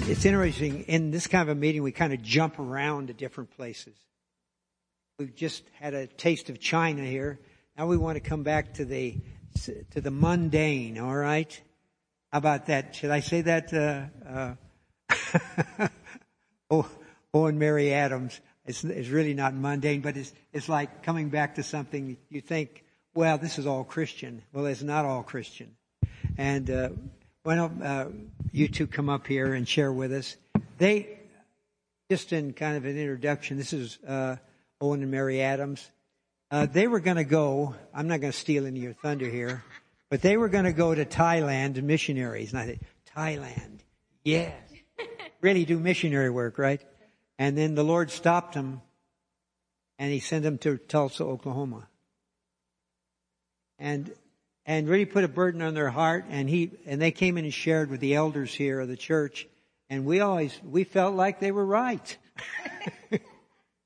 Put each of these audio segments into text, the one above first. it's interesting. In this kind of a meeting, we kind of jump around to different places. We've just had a taste of China here. Now we want to come back to the mundane. All right, how about that? Should I say that? Owen Mary Adams. It's really not mundane, but it's like coming back to something you think, well, this is all Christian. Well, it's not all Christian. And why don't you two come up here and share with us? They, just in kind of an introduction, this is Owen and Mary Adams. They were going to go, I'm not going to steal any of your thunder here, but they were going to go to Thailand, missionaries. And I said, Thailand, yes. Really do missionary work, right? And then the Lord stopped them, and He sent them to Tulsa, Oklahoma. And really put a burden on their heart, and they came in and shared with the elders here of the church, and we felt like they were right.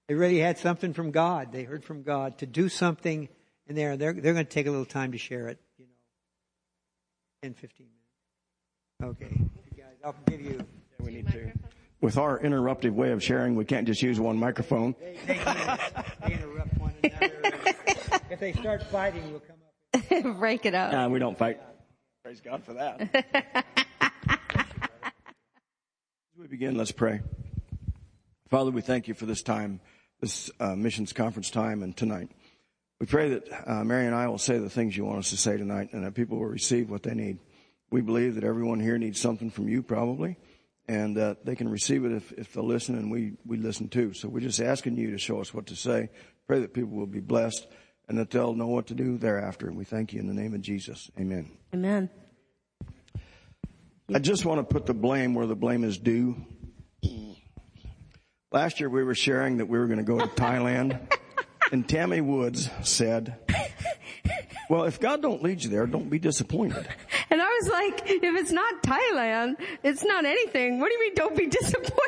They really had something from God. They heard from God to do something in there. They're going to take a little time to share it, 10, 15 minutes. Okay, you guys, I'll give you. We need to. With our interruptive way of sharing, we can't just use one microphone. They interrupt one another. If they start fighting, we'll come up and break it up. No, we don't fight. Praise God for that. As we begin, let's pray. Father, we thank you for this time, this missions conference time and tonight. We pray that Mary and I will say the things you want us to say tonight and that people will receive what they need. We believe that everyone here needs something from you probably. And they can receive it if they'll listen, and we listen too. So we're just asking you to show us what to say. Pray that people will be blessed and that they'll know what to do thereafter. And we thank you in the name of Jesus. Amen. Amen. I just want to put the blame where the blame is due. Last year we were sharing that we were going to go to Thailand. And Tammy Woods said, well, if God don't lead you there, don't be disappointed. And I was like, if it's not Thailand, it's not anything. What do you mean don't be disappointed?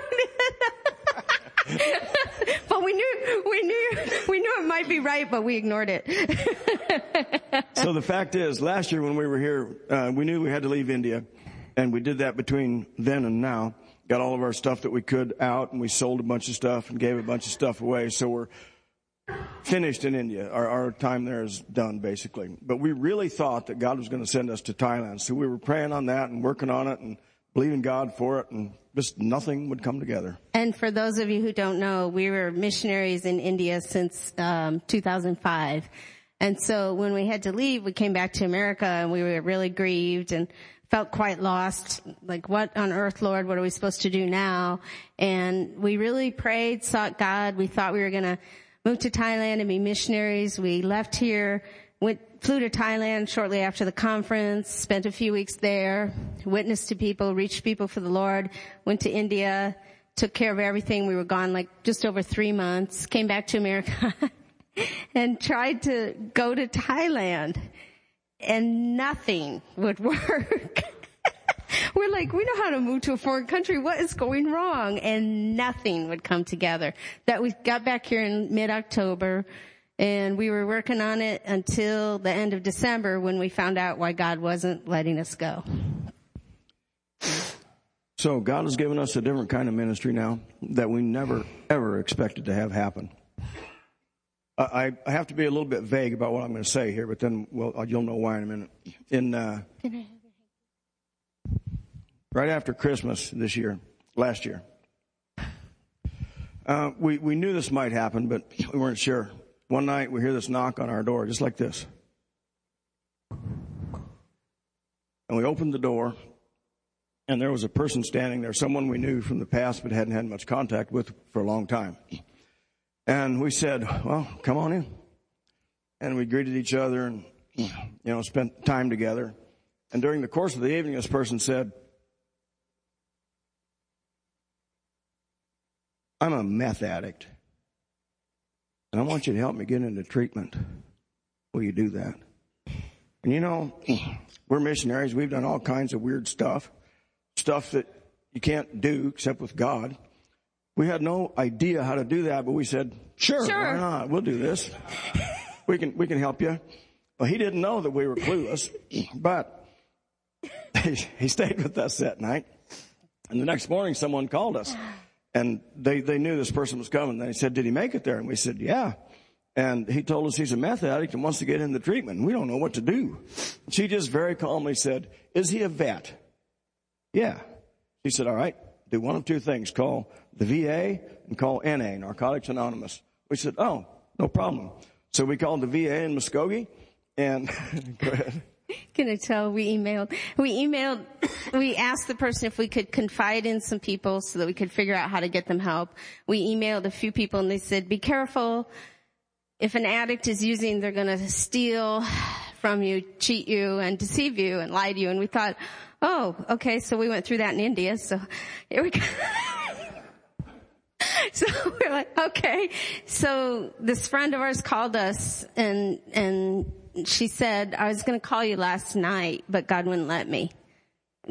But we knew it might be right, but we ignored it. So the fact is, last year when we were here, we knew we had to leave India, and we did that between then and now. Got all of our stuff that we could out, and we sold a bunch of stuff and gave a bunch of stuff away. So we're finished in India. Our time there is done, basically. But we really thought that God was going to send us to Thailand. So we were praying on that and working on it and believing God for it, and just nothing would come together. And for those of you who don't know, we were missionaries in India since 2005. And so when we had to leave, we came back to America, and we were really grieved and felt quite lost, like, what on earth, Lord, what are we supposed to do now? And we really prayed, sought God. We thought we were going to moved to Thailand and be missionaries. We left here, flew to Thailand shortly after the conference, spent a few weeks there, witnessed to people, reached people for the Lord, went to India, took care of everything. We were gone like just over 3 months, came back to America and tried to go to Thailand, and nothing would work. We're like, we know how to move to a foreign country. What is going wrong? And nothing would come together. That we got back here in mid-October, and we were working on it until the end of December when we found out why God wasn't letting us go. So God has given us a different kind of ministry now that we never, ever expected to have happen. I have to be a little bit vague about what I'm going to say here, but then you'll know why in a minute. Right after Christmas last year. We knew this might happen, but we weren't sure. One night we hear this knock on our door, just like this. And we opened the door, and there was a person standing there, someone we knew from the past but hadn't had much contact with for a long time. And we said, well, come on in. And we greeted each other and, spent time together. And during the course of the evening, this person said, I'm a meth addict, and I want you to help me get into treatment. Will you do that? And we're missionaries. We've done all kinds of weird stuff that you can't do except with God. We had no idea how to do that, but we said, sure. Why not? We'll do this. We can help you. Well, he didn't know that we were clueless, but he stayed with us that night. And the next morning, someone called us, and they knew this person was coming. They said, "Did he make it there?" And we said, "Yeah." And he told us he's a meth addict and wants to get into treatment. We don't know what to do. She just very calmly said, "Is he a vet?" "Yeah." She said, "All right, do one of two things. Call the VA and call NA, Narcotics Anonymous." We said, "Oh, no problem." So we called the VA in Muskogee, and go ahead. Gonna tell we emailed, we asked the person if we could confide in some people so that we could figure out how to get them help. We emailed a few people and they said, "Be careful. If an addict is using, they're gonna steal from you, cheat you, and deceive you, and lie to you." And we thought, oh, okay, so we went through that in India, so here we go. So we're like, okay. So this friend of ours called us and she said, "I was going to call you last night, but God wouldn't let me.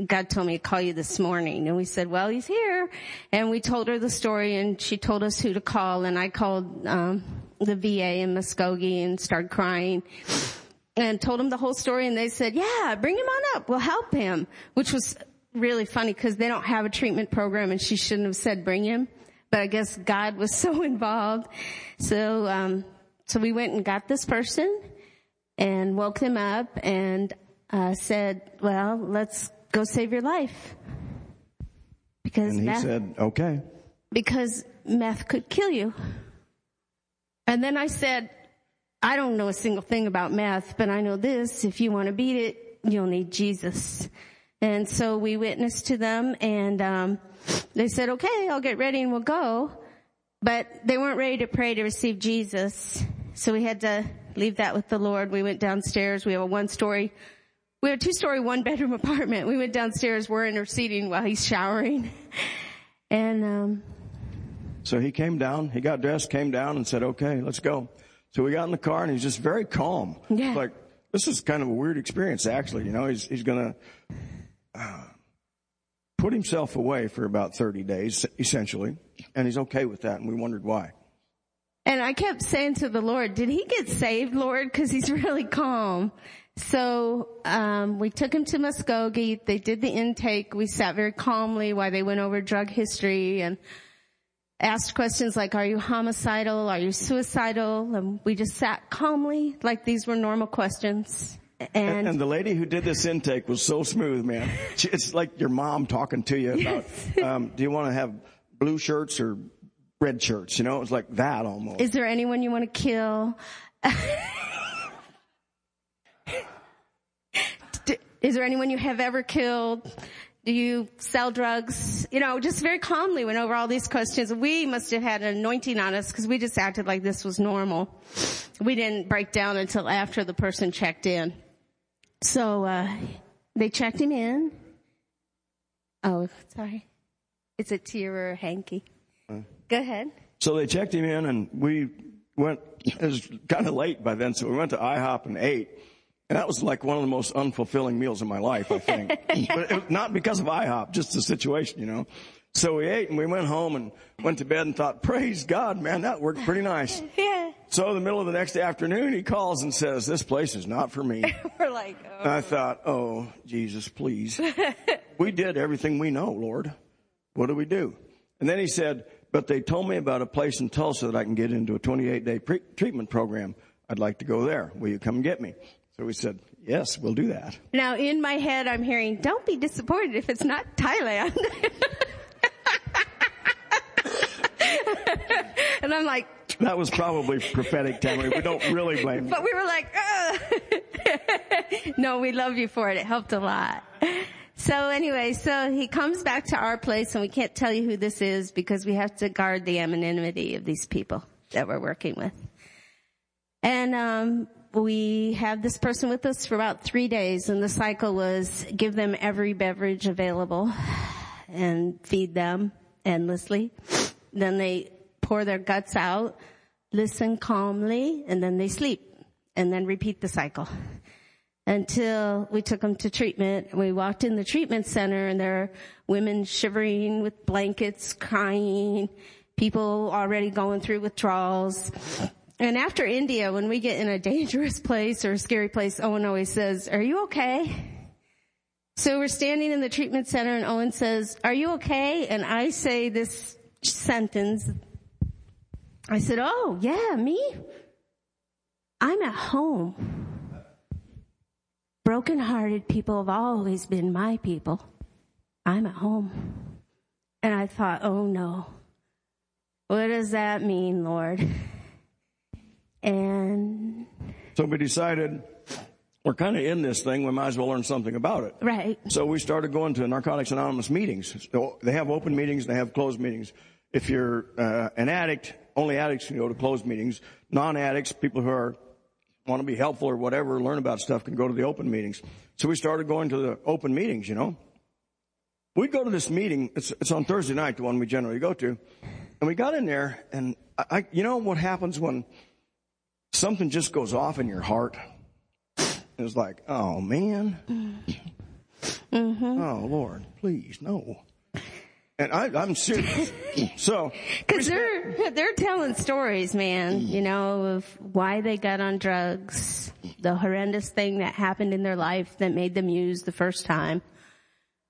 God told me to call you this morning." And we said, "Well, he's here." And we told her the story, and she told us who to call. And I called the VA in Muskogee and started crying and told them the whole story. And they said, "Yeah, bring him on up. We'll help him," which was really funny because they don't have a treatment program, and she shouldn't have said bring him. But I guess God was so involved. So we went and got this person and woke them up and said, "Well, let's go save your life." And he said, "Okay." Because meth could kill you. And then I said, "I don't know a single thing about meth, but I know this. If you want to beat it, you'll need Jesus." And so we witnessed to them, and they said, "Okay, I'll get ready and we'll go." But they weren't ready to pray to receive Jesus. So we had to leave that with the Lord. We went downstairs. We have a two-story, one-bedroom apartment. We went downstairs. We're interceding while he's showering. And so he came down. He got dressed, came down, and said, "Okay, let's go." So we got in the car, and he's just very calm. Yeah. Like, this is kind of a weird experience, actually. You know, he's going to put himself away for about 30 days, essentially. And he's okay with that, and we wondered why. And I kept saying to the Lord, "Did he get saved, Lord? Because he's really calm." So we took him to Muskogee. They did the intake. We sat very calmly while they went over drug history and asked questions like, "Are you homicidal? Are you suicidal?" And we just sat calmly like these were normal questions. And the lady who did this intake was so smooth, man. It's like your mom talking to you about, do you want to have blue shirts or red shirts, you know? It was like that almost. "Is there anyone you want to kill? Is there anyone you have ever killed? Do you sell drugs?" You know, just very calmly went over all these questions. We must have had an anointing on us because we just acted like this was normal. We didn't break down until after the person checked in. So they checked him in. Oh, sorry. It's a tear or a hanky. Go ahead. So they checked him in, and we went, it was kind of late by then, so we went to IHOP and ate. And that was like one of the most unfulfilling meals of my life, I think. But it, not because of IHOP, just the situation, you know. So we ate, and we went home and went to bed and thought, praise God, man, that worked pretty nice. Yeah. So in the middle of the next afternoon, he calls and says, "This place is not for me." We're like, oh. And I thought, oh, Jesus, please. We did everything we know, Lord. What do we do? And then he said, "But they told me about a place in Tulsa that I can get into a 28-day treatment program. I'd like to go there. Will you come get me?" So we said, "Yes, we'll do that." Now, in my head, I'm hearing, "Don't be disappointed if it's not Thailand." And I'm like... That was probably prophetic, Tammy. We don't really blame you. But we were like, no, we love you for it. It helped a lot. So anyway, so he comes back to our place, and we can't tell you who this is because we have to guard the anonymity of these people that we're working with. And we have this person with us for about 3 days, and the cycle was give them every beverage available and feed them endlessly. Then they pour their guts out, listen calmly, and then they sleep, and then repeat the cycle. Until we took them to treatment. We walked in the treatment center, and there are women shivering with blankets, crying, people already going through withdrawals. And after India, when we get in a dangerous place or a scary place, Owen always says, "Are you okay?" So we're standing in the treatment center, and Owen says, "Are you okay?" And I say this sentence. I said, "Oh, yeah, me? I'm at home. Broken-hearted people have always been my people. I'm at home." And I thought, oh, no. What does that mean, Lord? And so we decided we're kind of in this thing. We might as well learn something about it. Right. So we started going to Narcotics Anonymous meetings. So they have open meetings. They have closed meetings. If you're an addict, only addicts can go to closed meetings. Non-addicts, people who are want to be helpful or whatever, learn about stuff, can go to the open meetings. So we started going to the open meetings, you know. We'd go to this meeting. It's on Thursday night, the one we generally go to. And we got in there, and I you know what happens when something just goes off in your heart? It was like, oh, man. Mm-hmm. Oh, Lord, please, no. And I'm serious. So, because they're telling stories, man, you know, of why they got on drugs, the horrendous thing that happened in their life that made them use the first time,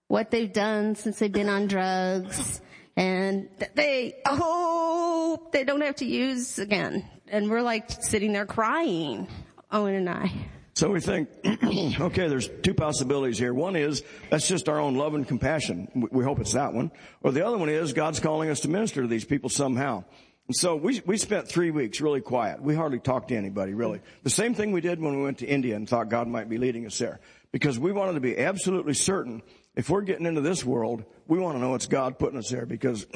what they've done since they've been on drugs, and that they hope they don't have to use again. And we're like sitting there crying, Owen and I. So we think, okay, there's two possibilities here. One is that's just our own love and compassion. We hope it's that one. Or the other one is God's calling us to minister to these people somehow. And so we spent 3 weeks really quiet. We hardly talked to anybody, really. The same thing we did when we went to India and thought God might be leading us there. Because we wanted to be absolutely certain if we're getting into this world, we want to know it's God putting us there. Because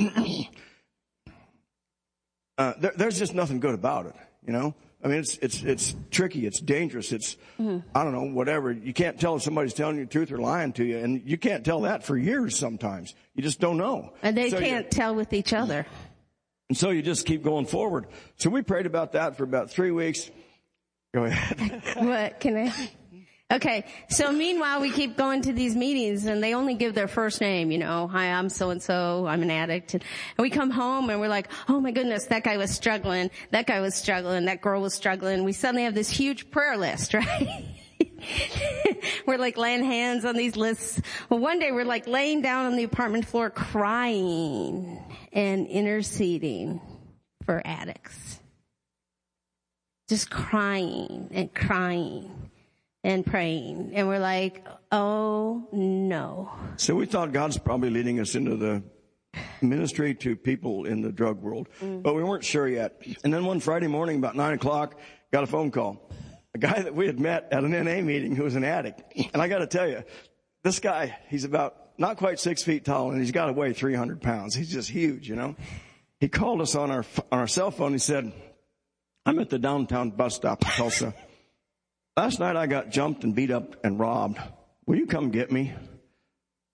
there's just nothing good about it, you know. I mean, it's tricky. It's dangerous. It's, I don't know, whatever. You can't tell if somebody's telling you the truth or lying to you. And you can't tell that for years sometimes. You just don't know. And they can't tell with each other. And so you just keep going forward. So we prayed about that for about 3 weeks. Go ahead. What can I? Okay. So meanwhile, we keep going to these meetings, and they only give their first name, you know. Hi, I'm so-and-so. I'm an addict. And we come home, and we're like, oh, my goodness, that guy was struggling. That guy was struggling. That girl was struggling. We suddenly have this huge prayer list, right? We're like laying hands on these lists. Well, one day we're like laying down on the apartment floor crying and interceding for addicts. Just crying and crying. And praying. And we're like, oh, no. So we thought God's probably leading us into the ministry to people in the drug world. Mm-hmm. But we weren't sure yet. And then one Friday morning, about 9 o'clock, got a phone call. A guy that we had met at an NA meeting who was an addict. And I got to tell you, this guy, he's about not quite 6 feet tall, and he's got to weigh 300 pounds. He's just huge, you know. He called us on our cell phone. He said, I'm at the downtown bus stop in Tulsa. Last night I got jumped and beat up and robbed. Will you come get me?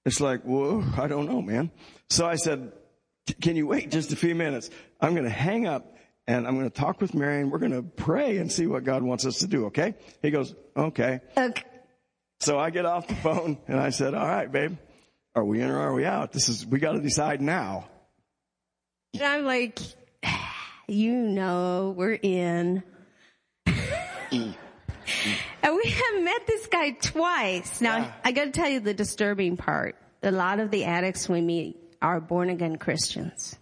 It's like, whoa, I don't know, man. So I said, can you wait just a few minutes? I'm going to hang up, and I'm going to talk with Mary, and we're going to pray and see what God wants us to do, okay? He goes, okay. So I get off the phone, and I said, all right, babe, are we in or are we out? We got to decide now. And I'm like, you know, we're in. And we have met this guy twice. Now, yeah. I got to tell you the disturbing part. A lot of the addicts we meet are born-again Christians.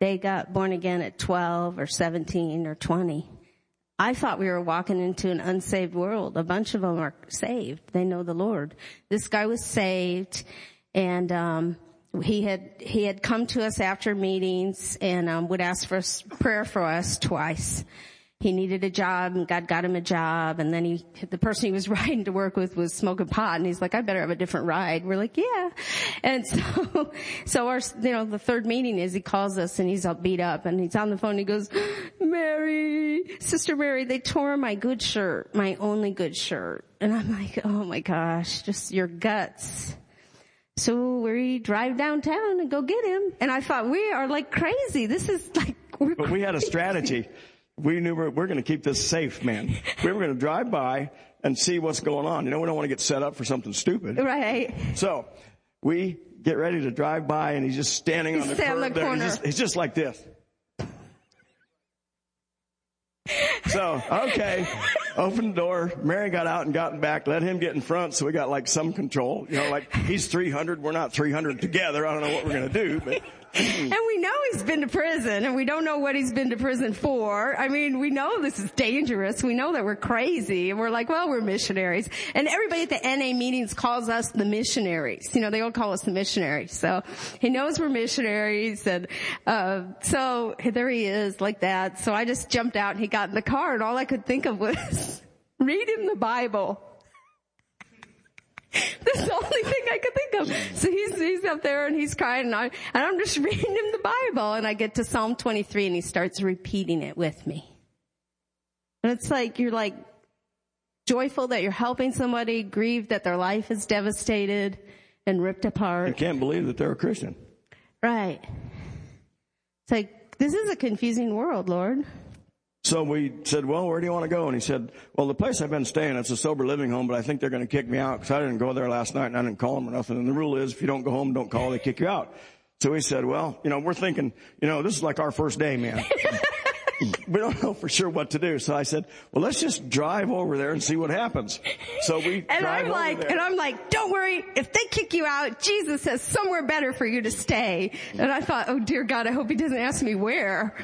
They got born again at 12 or 17 or 20. I thought we were walking into an unsaved world. A bunch of them are saved. They know the Lord. This guy was saved, and he had come to us after meetings and would ask for prayer for us twice. He needed a job, and God got him a job, and then the person he was riding to work with was smoking pot, and he's like, I better have a different ride. We're like, yeah. And so our, you know, the third meeting is he calls us, and he's all beat up, and he's on the phone, and he goes, Mary, Sister Mary, they tore my good shirt, my only good shirt. And I'm like, oh my gosh, just your guts. So we drive downtown and go get him. And I thought, we are like crazy. This is like, we're But we had a strategy. We knew we're going to keep this safe, man. We were going to drive by and see what's going on. You know, we don't want to get set up for something stupid. Right. So we get ready to drive by, and he's just standing on the curb there. He's just like this. So, okay. Opened the door. Mary got out and got back. Let him get in front, so we got like some control. You know, like he's 300. We're not 300 together. I don't know what we're going to do, but. And we know he's been to prison, and we don't know what he's been to prison for. I mean, we know this is dangerous. We know that we're crazy, and we're like, well, we're missionaries. And everybody at the NA meetings calls us the missionaries. You know, they all call us the missionaries. So he knows we're missionaries, and so there he is like that. So I just jumped out, and he got in the car, and all I could think of was, read him the Bible. That's the only thing I could think of. So he's up there and he's crying and I'm just reading him the Bible, and I get to Psalm 23 and he starts repeating it with me. And it's like, you're like joyful that you're helping somebody, grieved that their life is devastated and ripped apart. You can't believe that they're a Christian. Right. It's like, this is a confusing world, Lord. So we said, well, where do you want to go? And he said, well, the place I've been staying, it's a sober living home, but I think they're going to kick me out because I didn't go there last night and I didn't call them or nothing. And the rule is, if you don't go home, don't call, they kick you out. So we said, well, you know, we're thinking, you know, this is like our first day, man. We don't know for sure what to do. So I said, well, let's just drive over there and see what happens. So we And I'm like, don't worry. If they kick you out, Jesus has somewhere better for you to stay. And I thought, oh, dear God, I hope he doesn't ask me where.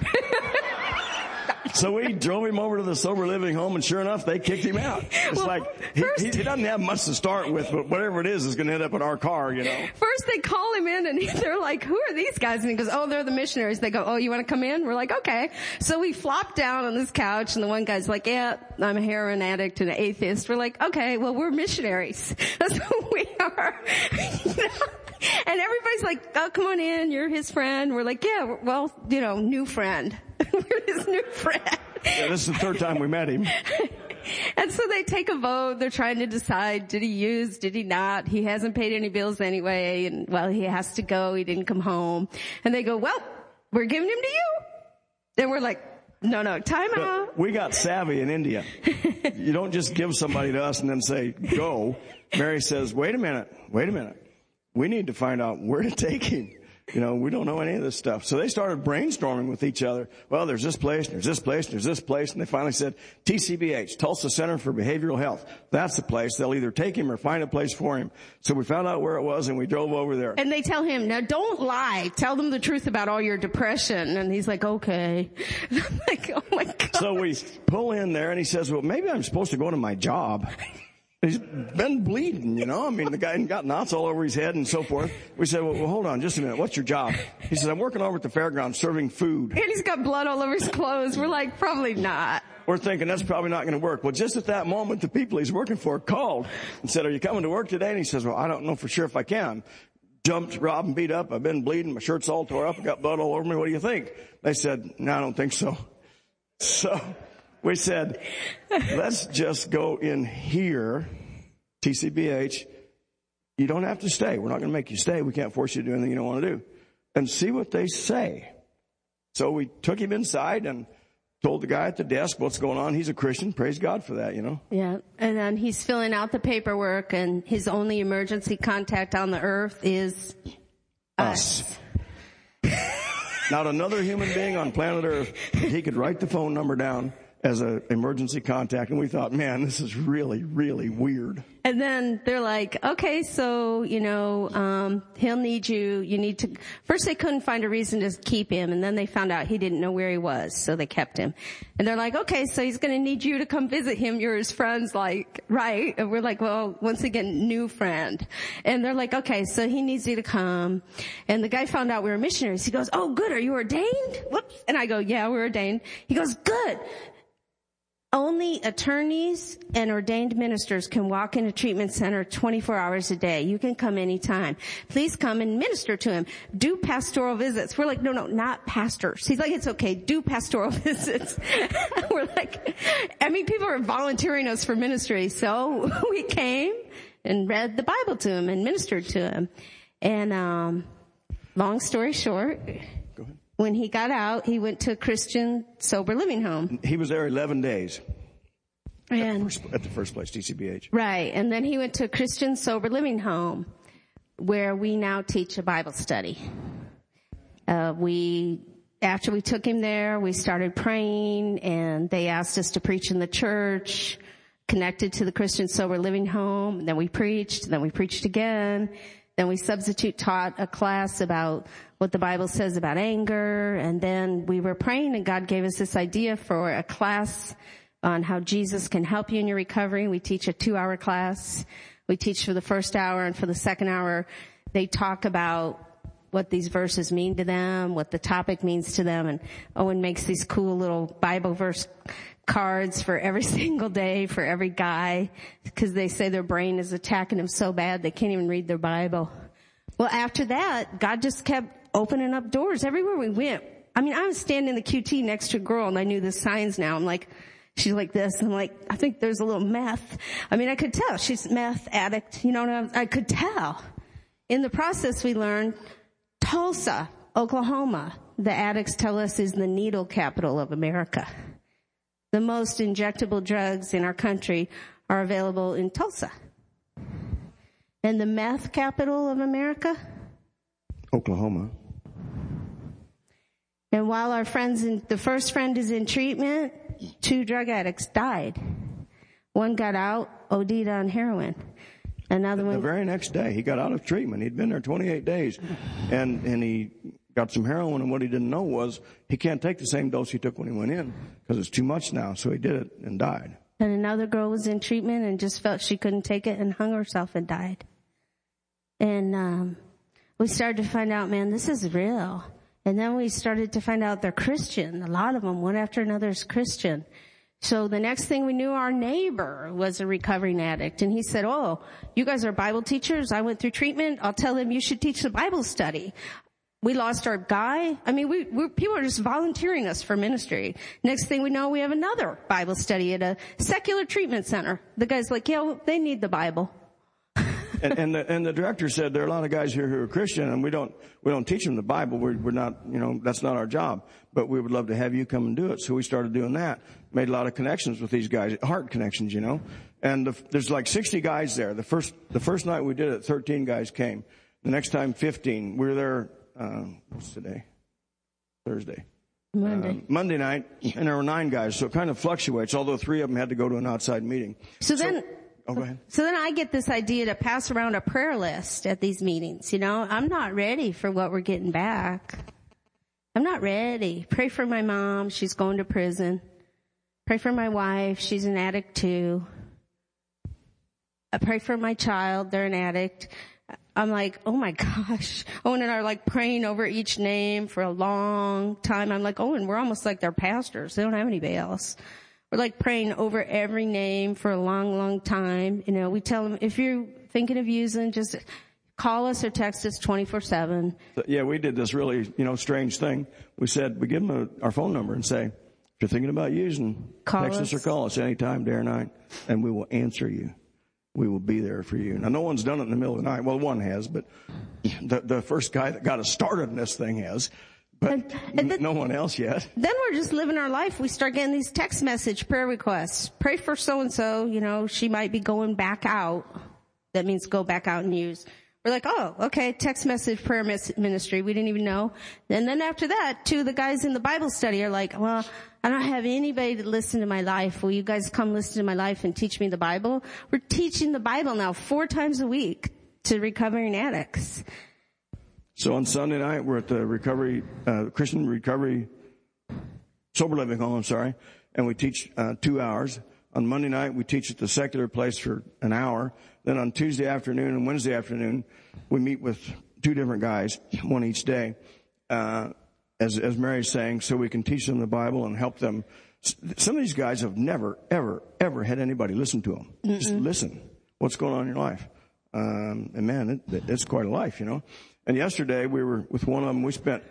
So we drove him over to the sober living home, and sure enough, they kicked him out. It's well, like, he doesn't have much to start with, but whatever it is going to end up in our car, you know. First they call him in, and they're like, who are these guys? And he goes, oh, they're the missionaries. They go, oh, you want to come in? We're like, okay. So we flop down on this couch, and the one guy's like, yeah, I'm a heroin addict and an atheist. We're like, okay, well, we're missionaries. That's who we are. You know? And everybody's like, oh, come on in. You're his friend. We're like, yeah, well, you know, new friend. We're his new friend. Yeah, this is the third time we met him. And so they take a vote. They're trying to decide, did he use, did he not? He hasn't paid any bills anyway. And, well, he has to go. He didn't come home. And they go, well, we're giving him to you. And we're like, no, time but out. We got savvy in India. You don't just give somebody to us and then say, go. Mary says, wait a minute. We need to find out where to take him. You know, we don't know any of this stuff. So they started brainstorming with each other. Well, there's this place, and there's this place, and there's this place. And they finally said, TCBH, Tulsa Center for Behavioral Health. That's the place. They'll either take him or find a place for him. So we found out where it was, and we drove over there. And they tell him, now don't lie. Tell them the truth about all your depression. And he's like, okay. And I'm like, oh, my God. So we pull in there, and he says, well, maybe I'm supposed to go to my job. He's been bleeding, you know. I mean, the guy got knots all over his head and so forth. We said, well, hold on just a minute. What's your job? He said, I'm working over at the fairgrounds serving food. And he's got blood all over his clothes. We're like, probably not. We're thinking that's probably not going to work. Well, just at that moment, the people he's working for called and said, are you coming to work today? And he says, well, I don't know for sure if I can. Jumped, robbed, and beat up. I've been bleeding. My shirt's all tore up. I got blood all over me. What do you think? They said, no, I don't think so. So we said, let's just go in here, TCBH. You don't have to stay. We're not going to make you stay. We can't force you to do anything you don't want to do. And see what they say. So we took him inside and told the guy at the desk what's going on. He's a Christian. Praise God for that, you know. Yeah. And then he's filling out the paperwork, and his only emergency contact on the earth is us. Not another human being on planet earth. He could write the phone number down as an emergency contact. And we thought, man, this is really, really weird. And then they're like, okay, so, you know, he'll need you. You need to, first they couldn't find a reason to keep him. And then they found out he didn't know where he was. So they kept him. And they're like, okay, so he's going to need you to come visit him. You're his friends, like, right? And we're like, well, once again, new friend. And they're like, okay, so he needs you to come. And the guy found out we were missionaries. He goes, oh, good. Are you ordained? Whoops. And I go, yeah, we're ordained. He goes, good. Only attorneys and ordained ministers can walk in a treatment center 24 hours a day. You can come anytime. Please come and minister to him. Do pastoral visits. We're like, no, not pastors. He's like, it's okay. Do pastoral visits. We're like, I mean, people are volunteering us for ministry. So we came and read the Bible to him and ministered to him. And, long story short, when he got out, he went to a Christian sober living home. He was there 11 days at the first place, TCBH. Right. And then he went to a Christian sober living home where we now teach a Bible study. We after we took him there, we started praying, and they asked us to preach in the church, connected to the Christian Sober Living Home. And then we preached, and then we preached again. Then we substitute taught a class about what the Bible says about anger. And then we were praying, and God gave us this idea for a class on how Jesus can help you in your recovery. We teach a 2-hour class. We teach for the first hour, and for the second hour, they talk about what these verses mean to them, what the topic means to them. And Owen makes these cool little Bible verse cards for every single day for every guy, because they say their brain is attacking them so bad they can't even read their Bible. Well, after that, God just kept opening up doors everywhere we went. I mean, I was standing in the QT next to a girl, and I knew the signs now. I'm like, she's like this. I'm like, I think there's a little meth. I mean, I could tell. She's a meth addict. You know what I could tell. In the process, we learned Tulsa, Oklahoma, the addicts tell us, is the needle capital of America. The most injectable drugs in our country are available in Tulsa. And the meth capital of America? Oklahoma. And while our friends, the first friend is in treatment, 2 drug addicts died. One got out, OD'd on heroin. Another one. The very next day, he got out of treatment. He'd been there 28 days, and he got some heroin, and what he didn't know was he can't take the same dose he took when he went in because it's too much now, so he did it and died. And another girl was in treatment and just felt she couldn't take it and hung herself and died. And we started to find out, man, this is real. And then we started to find out they're Christian. A lot of them, one after another, is Christian. So the next thing we knew, our neighbor was a recovering addict. And he said, oh, you guys are Bible teachers. I went through treatment. I'll tell them you should teach the Bible study. We lost our guy. I mean, people are just volunteering us for ministry. Next thing we know, we have another Bible study at a secular treatment center. The guy's like, yeah, well, they need the Bible. And the director said, there are a lot of guys here who are Christian, and we don't teach them the Bible. We're not, you know, that's not our job, but we would love to have you come and do it. So we started doing that, made a lot of connections with these guys, heart connections, you know, and there's like 60 guys there. The first night we did it, 13 guys came. The next time, 15. We were there, what's today? Thursday. Monday night, and there were 9 guys. So it kind of fluctuates, although 3 of them had to go to an outside meeting. Oh, go ahead. So then I get this idea to pass around a prayer list at these meetings. You know, I'm not ready for what we're getting back. I'm not ready. Pray for my mom. She's going to prison. Pray for my wife. She's an addict too. I pray for my child. They're an addict. I'm like, oh my gosh. Owen and I are like praying over each name for a long time. I'm like, Owen, we're almost like their pastors. They don't have anybody else. We're like praying over every name for a long, long time. You know, we tell them, if you're thinking of using, just call us or text us 24/7. Yeah, we did this really, you know, strange thing. We said, we give them our phone number and say, if you're thinking about using, text us or call us anytime, day or night, and we will answer you. We will be there for you. Now, no one's done it in the middle of the night. Well, one has, but the first guy that got us started in this thing has. But and no one else yet. Then we're just living our life. We start getting these text message prayer requests. Pray for so-and-so, you know, she might be going back out. That means go back out and use. We're like, oh, okay, text message prayer ministry. We didn't even know. And then after that, 2 of the guys in the Bible study are like, well, I don't have anybody to listen to my life. Will you guys come listen to my life and teach me the Bible? We're teaching the Bible now 4 times a week to recovering addicts. So on Sunday night, we're at the Christian Recovery Sober Living Home, and we teach 2 hours. On Monday night, we teach at the secular place for an hour. Then on Tuesday afternoon and Wednesday afternoon, we meet with 2 different guys, one each day, as Mary's saying, so we can teach them the Bible and help them. Some of these guys have never, ever, ever had anybody listen to them. Mm-mm. Just listen. What's going on in your life? And man, it's quite a life, you know. And yesterday we were with one of them. We spent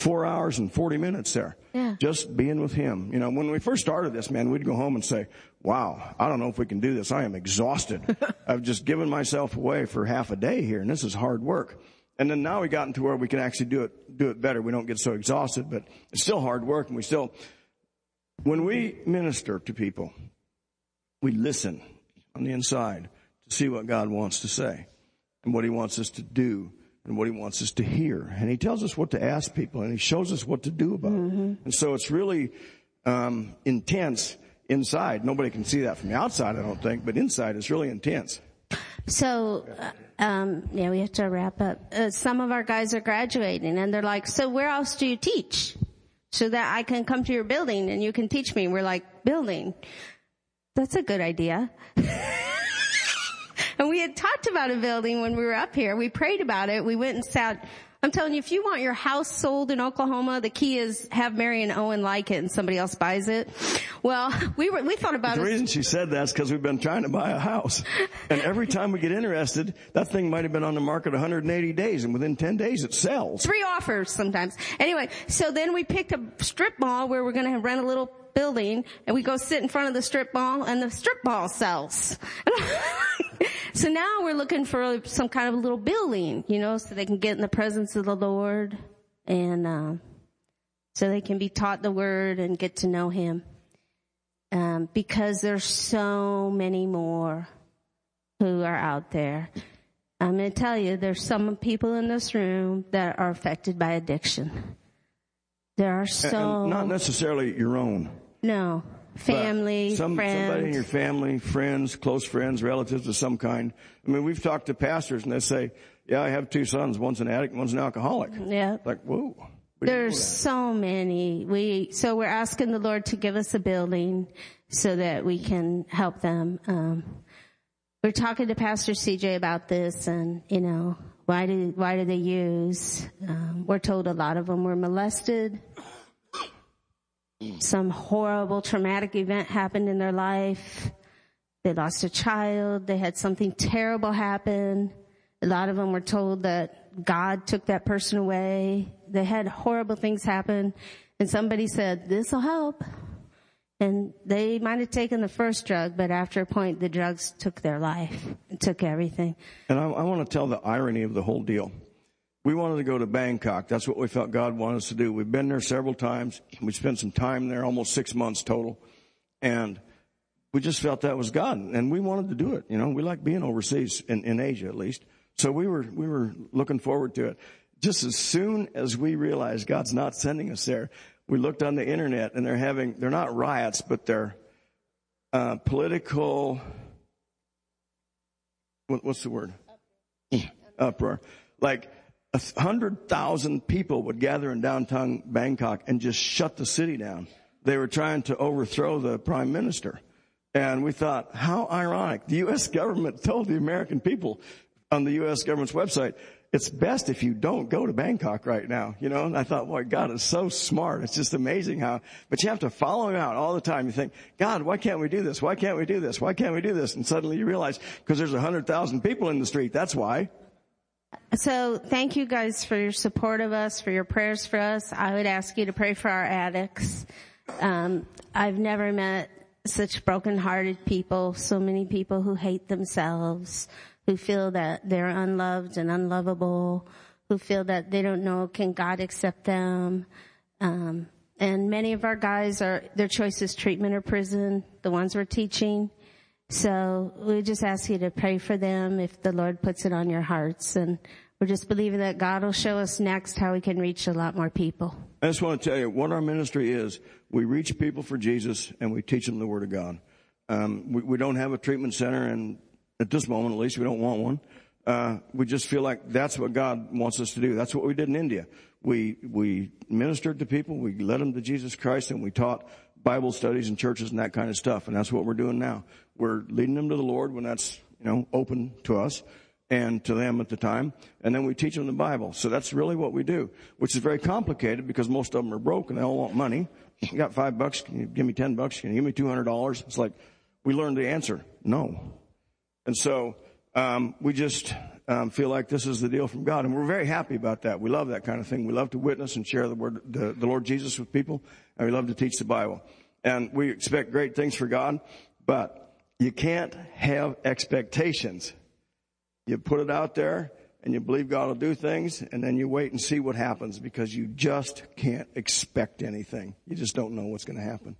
4 hours and 40 minutes there, just being with him. You know, when we first started this, man, we'd go home and say, wow, I don't know if we can do this. I am exhausted. I've just given myself away for half a day here, and this is hard work. And then now we got into where we can actually do it better. We don't get so exhausted, but it's still hard work. And when we minister to people, we listen on the inside to see what God wants to say and what he wants us to do. and what he wants us to hear. And he tells us what to ask people, and he shows us what to do about it. And so it's really intense inside. Nobody can see that from the outside, I don't think, but inside it's really intense. So, yeah, we have to wrap up. Some of our guys are graduating, and they're like, so where else do you teach? So that I can come to your building and you can teach me. And we're like, building? That's a good idea. And we had talked about a building when we were up here. We prayed about it. We went and sat. I'm telling you, if you want your house sold in Oklahoma, the key is have Mary and Owen like it and somebody else buys it. Well, we thought about it. The reason she said that is because we've been trying to buy a house. And every time we get interested, that thing might have been on the market 180 days, and within 10 days it sells. 3 offers sometimes. Anyway, so then we picked a strip mall where we're going to rent a little building, and we go sit in front of the strip mall, and the strip mall sells. So now we're looking for some kind of a little building, you know, so they can get in the presence of the Lord, and so they can be taught the Word and get to know Him. Because there's so many more who are out there. I'm going to tell you, there's some people in this room that are affected by addiction. There are so... And not necessarily your own. No. Family, friends. Somebody in your family, friends, close friends, relatives of some kind. I mean, we've talked to pastors and they say, yeah, I have 2 sons. One's an addict and one's an alcoholic. Yeah. It's like, whoa. There's so many. So we're asking the Lord to give us a building so that we can help them. We're talking to Pastor CJ about this, and, you know, why do they use? We're told a lot of them were molested. Some horrible traumatic event happened in their life. They lost a child. They had something terrible happen. A lot of them were told that God took that person away. They had horrible things happen. And somebody said, this will help. And they might have taken the first drug, but after a point, the drugs took their life. It took everything. And I want to tell the irony of the whole deal. We wanted to go to Bangkok. That's what we felt God wanted us to do. We've been there several times. We spent some time there, almost 6 months total. And we just felt that was God. And we wanted to do it. You know, we like being overseas, in Asia at least. So we were looking forward to it. Just as soon as we realized God's not sending us there, we looked on the internet, and they're not riots, but they're political, what's the word? Uproar. Like, 100,000 people would gather in downtown Bangkok and just shut the city down. They were trying to overthrow the prime minister. And we thought, how ironic. The U.S. government told the American people on the U.S. government's website, it's best if you don't go to Bangkok right now. You know, and I thought, boy, God is so smart. It's just amazing how, but you have to follow him out all the time. You think, God, why can't we do this? Why can't we do this? Why can't we do this? And suddenly you realize, because there's 100,000 people in the street. That's why. So thank you guys for your support of us, for your prayers for us. I would ask you to pray for our addicts. I've never met such broken-hearted people, so many people who hate themselves, who feel that they're unloved and unlovable, who feel that they don't know, can God accept them? And many of our guys, their choice is treatment or prison, the ones we're teaching. So we just ask you to pray for them if the Lord puts it on your hearts. And we're just believing that God will show us next how we can reach a lot more people. I just want to tell you what our ministry is. We reach people for Jesus, and we teach them the Word of God. We don't have a treatment center, and at this moment, at least, we don't want one. We just feel like that's what God wants us to do. That's what we did in India. We ministered to people. We led them to Jesus Christ, and we taught Bible studies and churches and that kind of stuff. And that's what we're doing now. We're leading them to the Lord when that's, you know, open to us and to them at the time. And then we teach them the Bible. So that's really what we do, which is very complicated because most of them are broke and they all want money. You got $5. Can you give me $10? Can you give me $200? It's like, we learned the answer. No. And so, we just, feel like this is the deal from God. And we're very happy about that. We love that kind of thing. We love to witness and share the word, the Lord Jesus with people. And we love to teach the Bible. And we expect great things for God, but you can't have expectations. You put it out there and you believe God will do things, and then you wait and see what happens because you just can't expect anything. You just don't know what's going to happen.